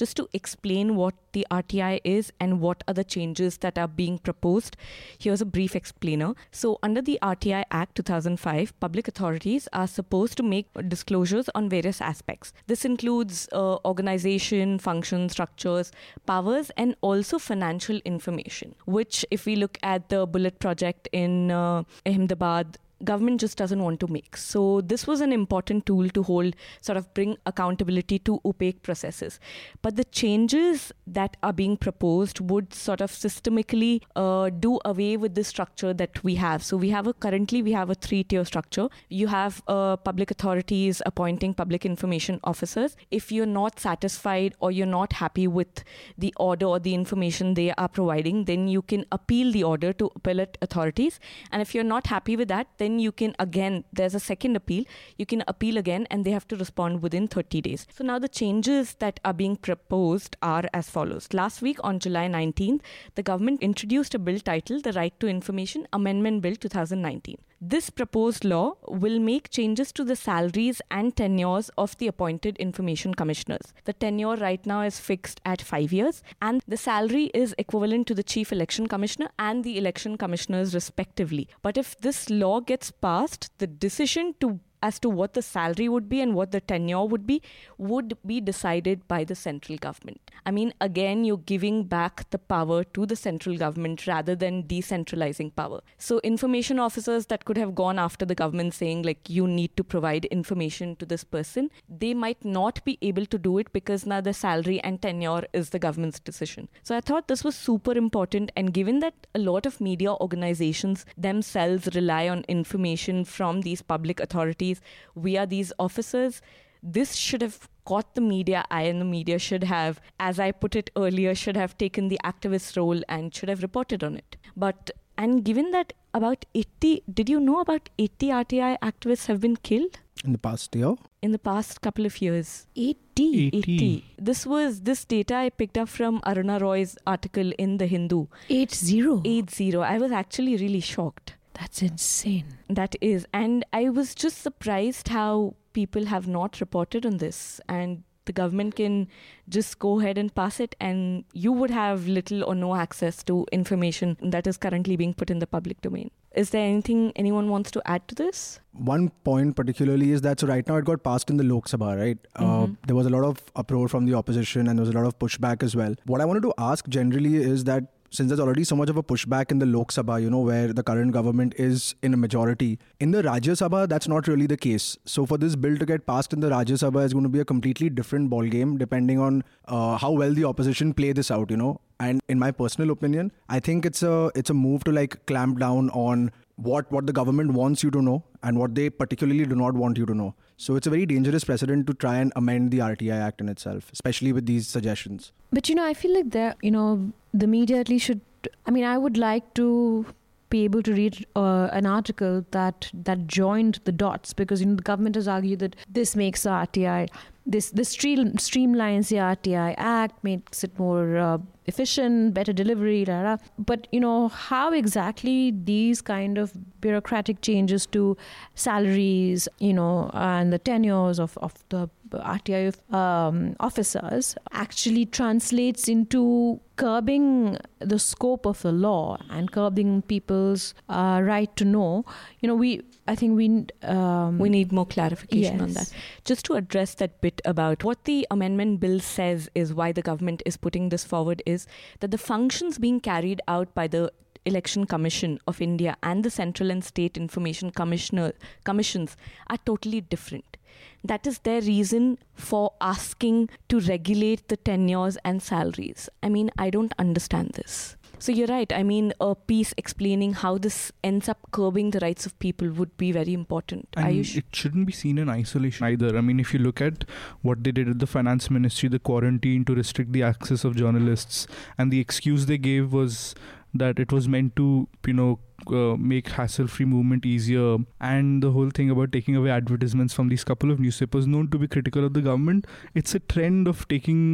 Just to explain what the R T I is and what are the changes that are being proposed, here's a brief explainer. So, under the R T I Act two thousand five, public authorities are supposed to make disclosures on various aspects. This includes uh, organization, function, structures, powers, and also financial information, which if we look at the Bullet project in uh, Ahmedabad, government just doesn't want to make. So this was an important tool to hold, sort of bring accountability to opaque processes. But the changes that are being proposed would sort of systemically uh, do away with the structure that we have. So we have a, currently we have a three-tier structure. You have uh, public authorities appointing public information officers. If you're not satisfied or you're not happy with the order or the information they are providing, then you can appeal the order to appellate authorities. And if you're not happy with that, then you can again, there's a second appeal, you can appeal again and they have to respond within thirty days. So now the changes that are being proposed are as follows. Last week on July nineteenth, the government introduced a bill titled the Right to Information Amendment Bill twenty nineteen. This proposed law will make changes to the salaries and tenures of the appointed information commissioners. The tenure right now is fixed at five years and the salary is equivalent to the Chief Election Commissioner and the election commissioners respectively. But if this law gets passed, the decision to as to what the salary would be and what the tenure would be, would be decided by the central government. I mean, again, you're giving back the power to the central government rather than decentralizing power. So information officers that could have gone after the government saying, like, you need to provide information to this person, they might not be able to do it because now the salary and tenure is the government's decision. So I thought this was super important. And given that a lot of media organizations themselves rely on information from these public authorities, we are these officers, this should have caught the media eye and the media should have, as I put it earlier, should have taken the activist role and should have reported on it. But, and given that about eighty, did you know about eighty R T I activists have been killed? In the past year? In the past couple of years. eighty. eighty. eighty. This was, this data I picked up from Aruna Roy's article in The Hindu. eighty. eighty. I was actually really shocked. That's insane. That is. And I was just surprised how people have not reported on this. And the government can just go ahead and pass it and you would have little or no access to information that is currently being put in the public domain. Is there anything anyone wants to add to this? One point particularly is that, so right now it got passed in the Lok Sabha, right? Mm-hmm. Uh, there was a lot of uproar from the opposition and there was a lot of pushback as well. What I wanted to ask generally is that since there's already so much of a pushback in the Lok Sabha, you know, where the current government is in a majority. In the Rajya Sabha, that's not really the case. So for this bill to get passed in the Rajya Sabha is going to be a completely different ballgame depending on uh, how well the opposition play this out, you know. And in my personal opinion, I think it's a it's a move to like clamp down on what, what the government wants you to know and what they particularly do not want you to know. So it's a very dangerous precedent to try and amend the R T I Act in itself, especially with these suggestions. But, you know, I feel like there, you know, the media at least should, I mean, I would like to be able to read uh, an article that that joined the dots because, you know, the government has argued that this makes the R T I, this, this stream, streamlines the R T I Act, makes it more uh, efficient, better delivery, blah, blah. But, you know, how exactly these kind of bureaucratic changes to salaries, you know, and the tenures of, of the R T I um, officers actually translates into curbing the scope of the law and curbing people's uh, right to know. You know, we I think we um, we need more clarification yes. on that. Just to address that bit about what the amendment bill says is why the government is putting this forward is that the functions being carried out by the Election Commission of India and the Central and State Information Commissioner commissions are totally different. That is their reason for asking to regulate the tenures and salaries. I mean, I don't understand this. So you're right. I mean, a piece explaining how this ends up curbing the rights of people would be very important. And Ayush? It shouldn't be seen in isolation either. I mean, if you look at what they did at the finance ministry, the quarantine to restrict the access of journalists, and the excuse they gave was that it was meant to, you know, Uh, make hassle-free movement easier, and the whole thing about taking away advertisements from these couple of newspapers known to be critical of the government. It's a trend of taking,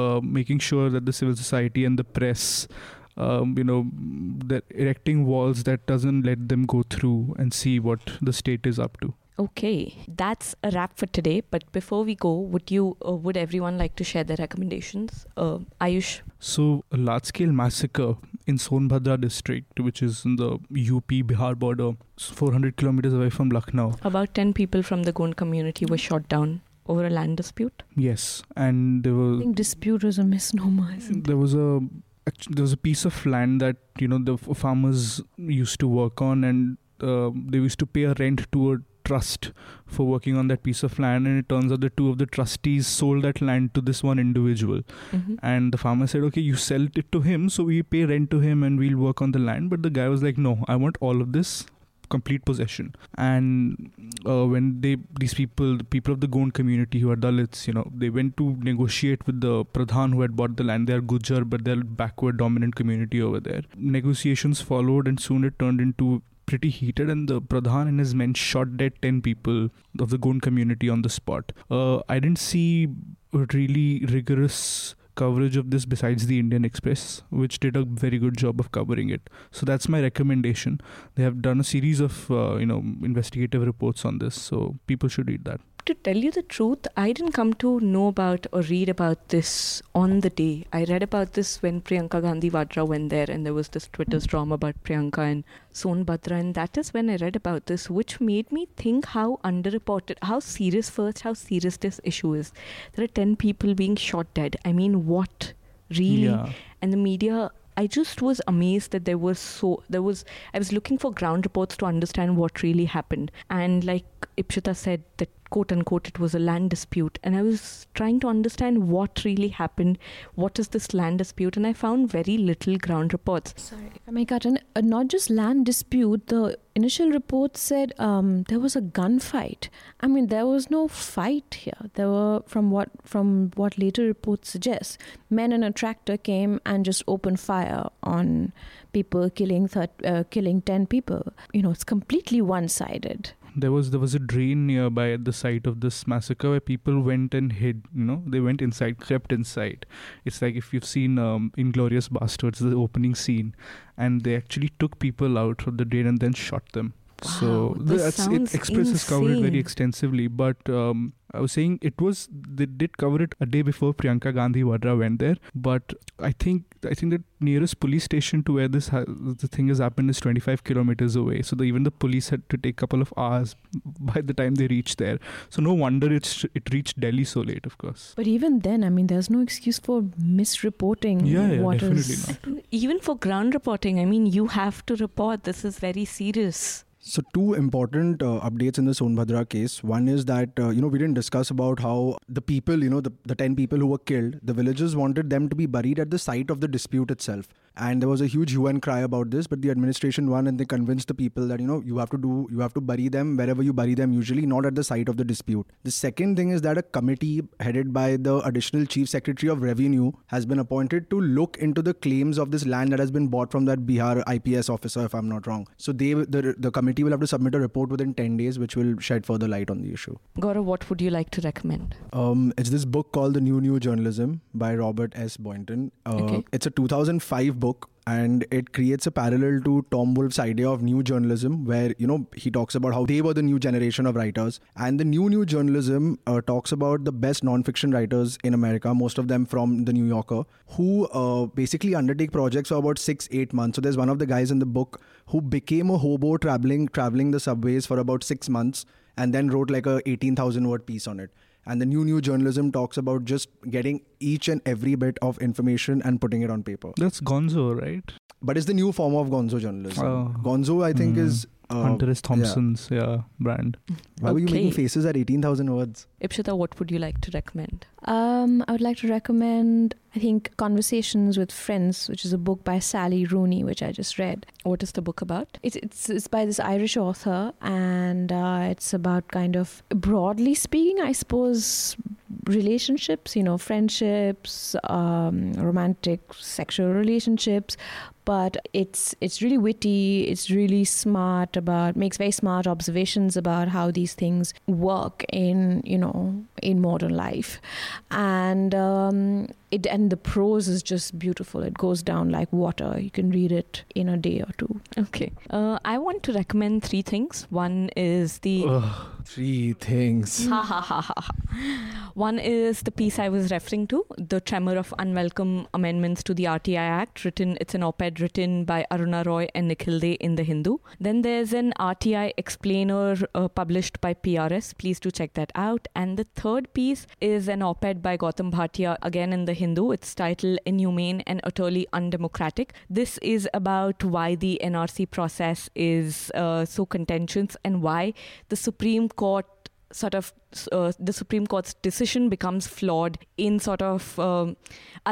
uh, making sure that the civil society and the press, um, you know, that erecting walls that doesn't let them go through and see what the state is up to. Okay, that's a wrap for today. But before we go, would you, uh, would everyone like to share their recommendations? Uh, Ayush? So, a large-scale massacre in Sonbhadra district, which is in the U P-Bihar border, four hundred kilometers away from Lucknow. About ten people from the Gond community were shot down over a land dispute? Yes, and there were... I think dispute was a misnomer, isn't There it? was a... There was a piece of land that, you know, the farmers used to work on, and uh, they used to pay a rent to a trust for working on that piece of land, and it turns out the two of the trustees sold that land to this one individual. Mm-hmm. And the farmer said, okay, you sell it to him, so we pay rent to him and we'll work on the land. But the guy was like, no, I want all of this, complete possession. And uh, when they these people, the people of the Gond community who are Dalits, you know, they went to negotiate with the Pradhan who had bought the land. They are Gujar, but they're backward dominant community over there. Negotiations followed, and soon it turned into pretty heated, and the Pradhan and his men shot dead ten people of the Gond community on the spot. Uh, I didn't see really rigorous coverage of this besides the Indian Express, which did a very good job of covering it. So that's my recommendation. They have done a series of uh, you know investigative reports on this, so people should read that. To tell you the truth, I didn't come to know about or read about this on the day. I read about this when Priyanka Gandhi Vadra went there, and there was this Twitter's drama about Priyanka and Sonbhadra, and that is when I read about this, which made me think how underreported, how serious first, how serious this issue is. There are ten people being shot dead. I mean, what? Really? Yeah. And the media... I just was amazed that there was so, there was, I was looking for ground reports to understand what really happened. And like Ipshita said, that quote unquote, it was a land dispute. And I was trying to understand what really happened. What is this land dispute? And I found very little ground reports. Sorry, if I may cut in, uh, not just land dispute, the initial report said um, there was a gunfight. I mean, there was no fight here. There were, from what from what later reports suggest, men in a tractor came and just opened fire on people, killing thir- uh, killing ten people. You know, it's completely one-sided. There was there was a drain nearby at the site of this massacre where people went and hid. You know, they went inside, crept inside. It's like if you've seen um, Inglourious Bastards, the opening scene, and they actually took people out from the drain and then shot them. Wow, so this that's, it Express has covered it very extensively, but um, I was saying it was they did cover it a day before Priyanka Gandhi Vadra went there. But I think I think the nearest police station to where this ha- the thing has happened is twenty-five kilometers away. So the, even the police had to take a couple of hours by the time they reached there. So no wonder it's it reached Delhi so late, of course. But even then, I mean, there's no excuse for misreporting. Yeah, yeah what definitely is. Not. Even for ground reporting, I mean, you have to report. This is very serious. So two important uh, updates in the Sonbhadra case. One is that, uh, you know, we didn't discuss about how the people, you know, the, the ten people who were killed, the villagers wanted them to be buried at the site of the dispute itself. And there was a huge hue and cry about this, but the administration won and they convinced the people that, you know, you have to do, you have to bury them wherever you bury them, usually not at the site of the dispute. The second thing is that a committee headed by the additional chief secretary of revenue has been appointed to look into the claims of this land that has been bought from that Bihar I P S officer, if I'm not wrong. So they, the, the committee will have to submit a report within ten days, which will shed further light on the issue. Gaurav, what would you like to recommend? Um, it's this book called The New New Journalism by Robert S. Boynton. Uh, okay. It's a two thousand five book. book and it creates a parallel to Tom Wolfe's idea of new journalism, where, you know, he talks about how they were the new generation of writers. And the new new journalism uh, talks about the best non-fiction writers in America, most of them from The New Yorker, who uh, basically undertake projects for about six, eight months. So there's one of the guys in the book who became a hobo traveling, traveling the subways for about six months and then wrote like a eighteen thousand word piece on it. And the new, new journalism talks about just getting each and every bit of information and putting it on paper. That's gonzo, right? But it's the new form of gonzo journalism. Oh. Gonzo, I think, mm. is Uh, Hunter S. Thompson's yeah. Yeah, brand. Why okay. were you making faces at eighteen thousand words? Ipshita, what would you like to recommend? Um, I would like to recommend, I think, Conversations with Friends, which is a book by Sally Rooney, which I just read. What is the book about? It's it's, it's by this Irish author, and uh, it's about kind of, broadly speaking, I suppose, relationships, you know, friendships, um, romantic, sexual relationships. But it's it's really witty, it's really smart about, makes very smart observations about how these things work in, you know, in modern life. And um, it and the prose is just beautiful. It goes down like water. You can read it in a day or two. Okay. Uh, I want to recommend three things. One is the... Ugh, three things. Ha ha ha ha. One is the piece I was referring to, The Tremor of Unwelcome Amendments to the R T I Act. Written, it's an op-ed written by Aruna Roy and Nikhil Dey in The Hindu. Then there's an R T I explainer uh, published by P R S. Please do check that out. And the third piece is an op-ed by Gautam Bhatia, again in The Hindu. It's titled Inhumane and Utterly Undemocratic. This is about why the N R C process is uh, so contentious and why the Supreme Court sort of Uh, the Supreme Court's decision becomes flawed in sort of um,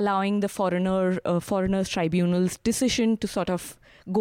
allowing the foreigner uh, foreigners tribunal's decision to sort of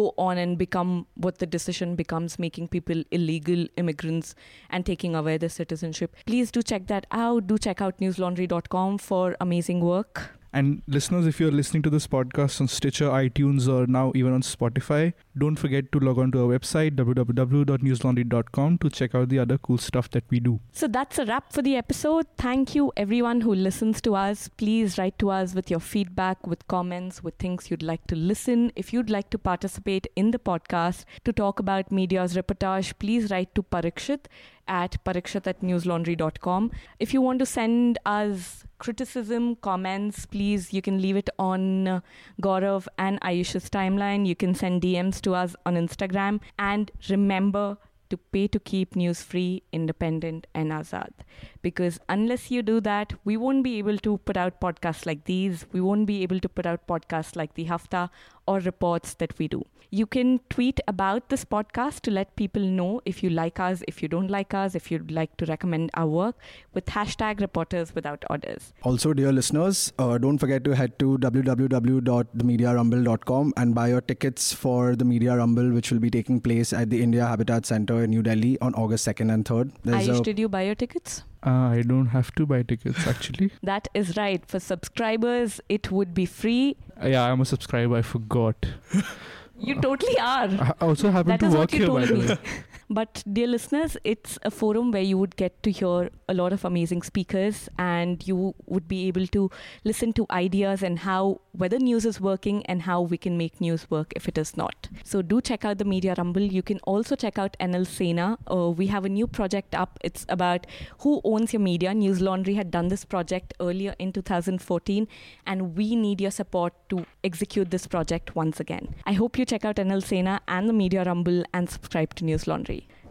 go on and become what the decision becomes, making people illegal immigrants and taking away their citizenship. Please do check that out. Do check out newslaundry dot com for amazing work. And listeners, if you're listening to this podcast on Stitcher, iTunes, or now even on Spotify, don't forget to log on to our website, w w w dot newslaundry dot com, to check out the other cool stuff that we do. So that's a wrap for the episode. Thank you, everyone who listens to us. Please write to us with your feedback, with comments, with things you'd like to listen. If you'd like to participate in the podcast to talk about media's reportage, please write to Parikshit at parikshit at newslaundry dot com. If you want to send us criticism, comments, please, you can leave it on uh, Gaurav and Ayush's timeline. You can send D Ms to us on Instagram. And remember to pay to keep news free, independent and azad. Because unless you do that, we won't be able to put out podcasts like these. We won't be able to put out podcasts like the Hafta or reports that we do. You can tweet about this podcast to let people know if you like us, if you don't like us, if you'd like to recommend our work with hashtag Reporters Without Orders. Also, dear listeners, uh, don't forget to head to w w w dot the media rumble dot com and buy your tickets for the Media Rumble, which will be taking place at the India Habitat Centre in New Delhi on August second and third. There's Ayush, a- did you buy your tickets? Uh, I don't have to buy tickets, actually. That is right. For subscribers, it would be free. Uh, yeah, I'm a subscriber. I forgot. You totally are. I also happen to work here, by the way. But dear listeners, it's a forum where you would get to hear a lot of amazing speakers, and you would be able to listen to ideas and how, whether news is working and how we can make news work if it is not. So do check out the Media Rumble. You can also check out N L Sena. Uh, we have a new project up. It's about who owns your media. News Laundry had done this project earlier in two thousand fourteen, and we need your support to execute this project once again. I hope you check out N L Sena and the Media Rumble and subscribe to News Laundry.